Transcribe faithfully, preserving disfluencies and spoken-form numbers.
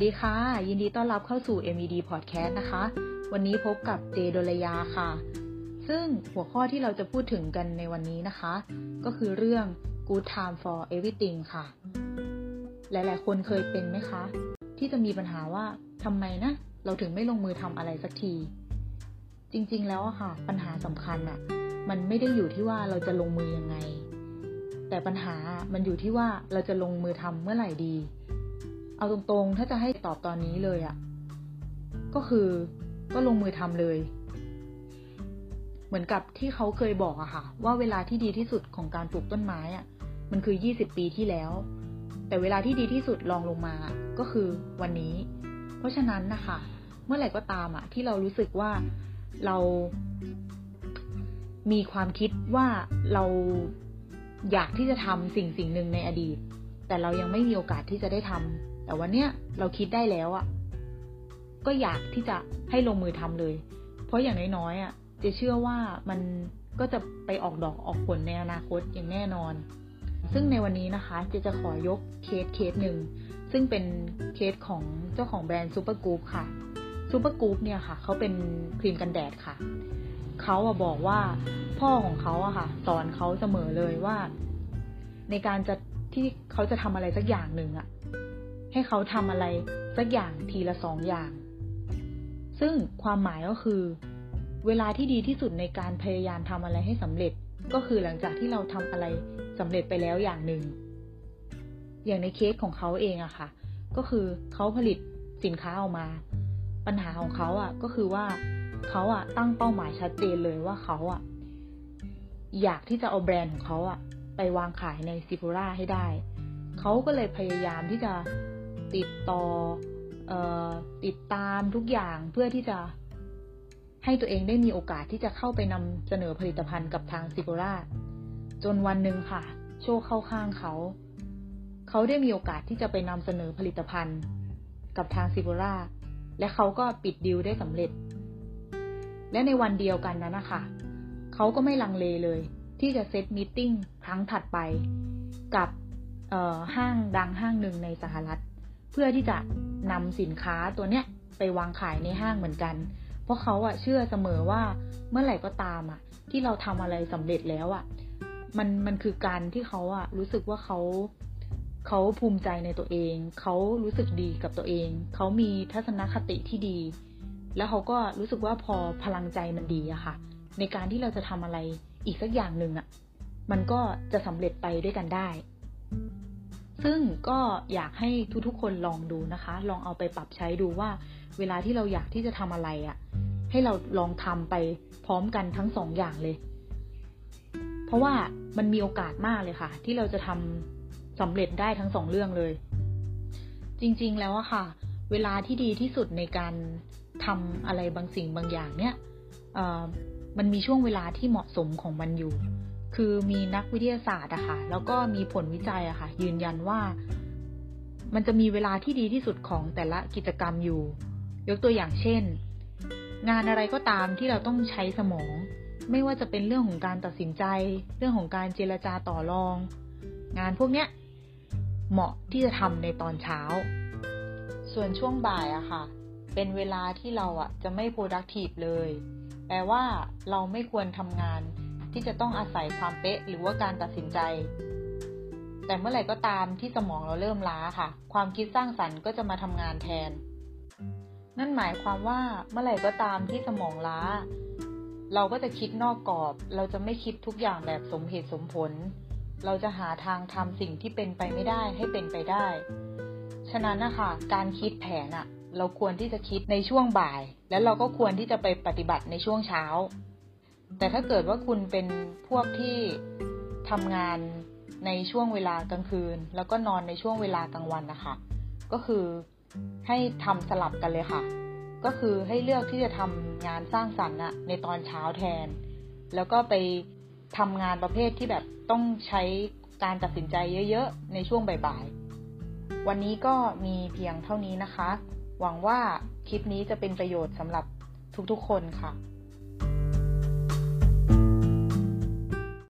สดีค่ะยินดีต้อนรับเข้าสู่ เอ็ม อี ดี Podcast นะคะวันนี้พบกับเจโดลยาค่ะซึ่งหัวข้อที่เราจะพูดถึงกันในวันนี้นะคะก็คือเรื่อง Good Time for Everything ค่ะหลายๆคนเคยเป็นไหมคะที่จะมีปัญหาว่าทำไมนะเราถึงไม่ลงมือทำอะไรสักทีจริงๆแล้วอะค่ะปัญหาสำคัญอะมันไม่ได้อยู่ที่ว่าเราจะลงมือยังไงแต่ปัญหามันอยู่ที่ว่าเราจะลงมือทำเมื่อไหร่ดีเอาตรงๆถ้าจะให้ตอบตอนนี้เลยอ่ะก็คือก็ลงมือทำเลยเหมือนกับที่เขาเคยบอกอะค่ะว่าเวลาที่ดีที่สุดของการปลูกต้นไม้อ่ะมันคือยี่สิบปีที่แล้วแต่เวลาที่ดีที่สุดรองลงมาก็คือวันนี้เพราะฉะนั้นนะคะเมื่อไหร่ก็ตามอ่ะที่เรารู้สึกว่าเรามีความคิดว่าเราอยากที่จะทำสิ่งสิ่งหนึ่งในอดีตแต่เรายังไม่มีโอกาสที่จะได้ทำแต่วันเนี้ยเราคิดได้แล้วอ่ะก็อยากที่จะให้ลงมือทำเลยเพราะอย่างน้อยๆอ่ะจะเชื่อว่ามันก็จะไปออกดอกออกผลในอนาคตอย่างแน่นอนซึ่งในวันนี้นะคะจะจะขอยกเคสเคสหนึ่งซึ่งเป็นเคสของเจ้าของแบรนด์ Super Group ค่ะ Super Group เนี่ยค่ะเขาเป็นครีมกันแดดค่ะเขาอ่ะบอกว่าพ่อของเขาอ่ะค่ะสอนเขาเสมอเลยว่าในการจะที่เขาจะทำอะไรสักอย่างนึงอ่ะให้เขาทำอะไรสักอย่างทีละสองอย่างซึ่งความหมายก็คือเวลาที่ดีที่สุดในการพยายามทำอะไรให้สำเร็จก็คือหลังจากที่เราทำอะไรสำเร็จไปแล้วอย่างหนึ่งอย่างในเคสของเขาเองอะค่ะก็คือเขาผลิตสินค้าออกมาปัญหาของเขาอะก็คือว่าเขาอะตั้งเป้าหมายชัดเจนเลยว่าเขาอะอยากที่จะเอาแบรนด์ของเขาอะไปวางขายในซิโฟร่าให้ได้เขาก็เลยพยายามที่จะติดต่อเอ่อติดตามทุกอย่างเพื่อที่จะให้ตัวเองได้มีโอกาสที่จะเข้าไปนำเสนอผลิตภัณฑ์กับทางซิโฟร่าจนวันหนึ่งค่ะโชคเข้าข้างเขาเขาได้มีโอกาสที่จะไปนำเสนอผลิตภัณฑ์กับทางซิโฟร่าและเขาก็ปิดดีลได้สำเร็จและในวันเดียวกันนั้นนะคะเขาก็ไม่ลังเลเลยที่จะเซตมีตติ้งครั้งถัดไปกับห้างดังห้างหนึ่งในสหรัฐเพื่อที่จะนำสินค้าตัวเนี้ยไปวางขายในห้างเหมือนกันเพราะเขาอะเชื่อเสมอว่าเมื่อไหร่ก็ตามอะที่เราทำอะไรสำเร็จแล้วอะมันมันคือการที่เขาอะรู้สึกว่าเขาเขาภูมิใจในตัวเองเขารู้สึกดีกับตัวเองเขามีทัศนคติที่ดีแล้วเขาก็รู้สึกว่าพอพลังใจมันดีอะค่ะในการที่เราจะทำอะไรอีกสักอย่างนึงอะมันก็จะสำเร็จไปด้วยกันได้ซึ่งก็อยากให้ทุกๆคนลองดูนะคะลองเอาไปปรับใช้ดูว่าเวลาที่เราอยากที่จะทำอะไรอ่ะให้เราลองทำไปพร้อมกันทั้งสองอย่างเลยเพราะว่ามันมีโอกาสมากเลยค่ะที่เราจะทำสำเร็จได้ทั้งสองเรื่องเลยจริงๆแล้วอะค่ะเวลาที่ดีที่สุดในการทำอะไรบางสิ่งบางอย่างเนี้ยมันมีช่วงเวลาที่เหมาะสมของมันอยู่คือมีนักวิทยาศาสตร์อะค่ะแล้วก็มีผลวิจัยอะค่ะยืนยันว่ามันจะมีเวลาที่ดีที่สุดของแต่ละกิจกรรมอยู่ยกตัวอย่างเช่นงานอะไรก็ตามที่เราต้องใช้สมองไม่ว่าจะเป็นเรื่องของการตัดสินใจเรื่องของการเจรจาต่อรองงานพวกเนี้ยเหมาะที่จะทำในตอนเช้าส่วนช่วงบ่ายอะค่ะเป็นเวลาที่เราอะจะไม่ productive เลยแปลว่าเราไม่ควรทำงานที่จะต้องอาศัยความเป๊ะหรือว่าการตัดสินใจแต่เมื่อไหร่ก็ตามที่สมองเราเริ่มล้าค่ะความคิดสร้างสรรค์ก็จะมาทำงานแทนนั่นหมายความว่าเมื่อไหร่ก็ตามที่สมองล้าเราก็จะคิดนอกกรอบเราจะไม่คิดทุกอย่างแบบสมเหตุสมผลเราจะหาทางทำสิ่งที่เป็นไปไม่ได้ให้เป็นไปได้ฉะนั้นนะคะการคิดแผนอะเราควรที่จะคิดในช่วงบ่ายแล้วเราก็ควรที่จะไปปฏิบัติในช่วงเช้าแต่ถ้าเกิดว่าคุณเป็นพวกที่ทำงานในช่วงเวลากลางคืนแล้วก็นอนในช่วงเวลากลางวันนะคะก็คือให้ทำสลับกันเลยค่ะก็คือให้เลือกที่จะทำงานสร้างสรรค์อะในตอนเช้าแทนแล้วก็ไปทำงานประเภทที่แบบต้องใช้การตัดสินใจเยอะๆในช่วงบ่ายๆวันนี้ก็มีเพียงเท่านี้นะคะหวังว่าคลิปนี้จะเป็นประโยชน์สำหรับทุกๆคนค่ะ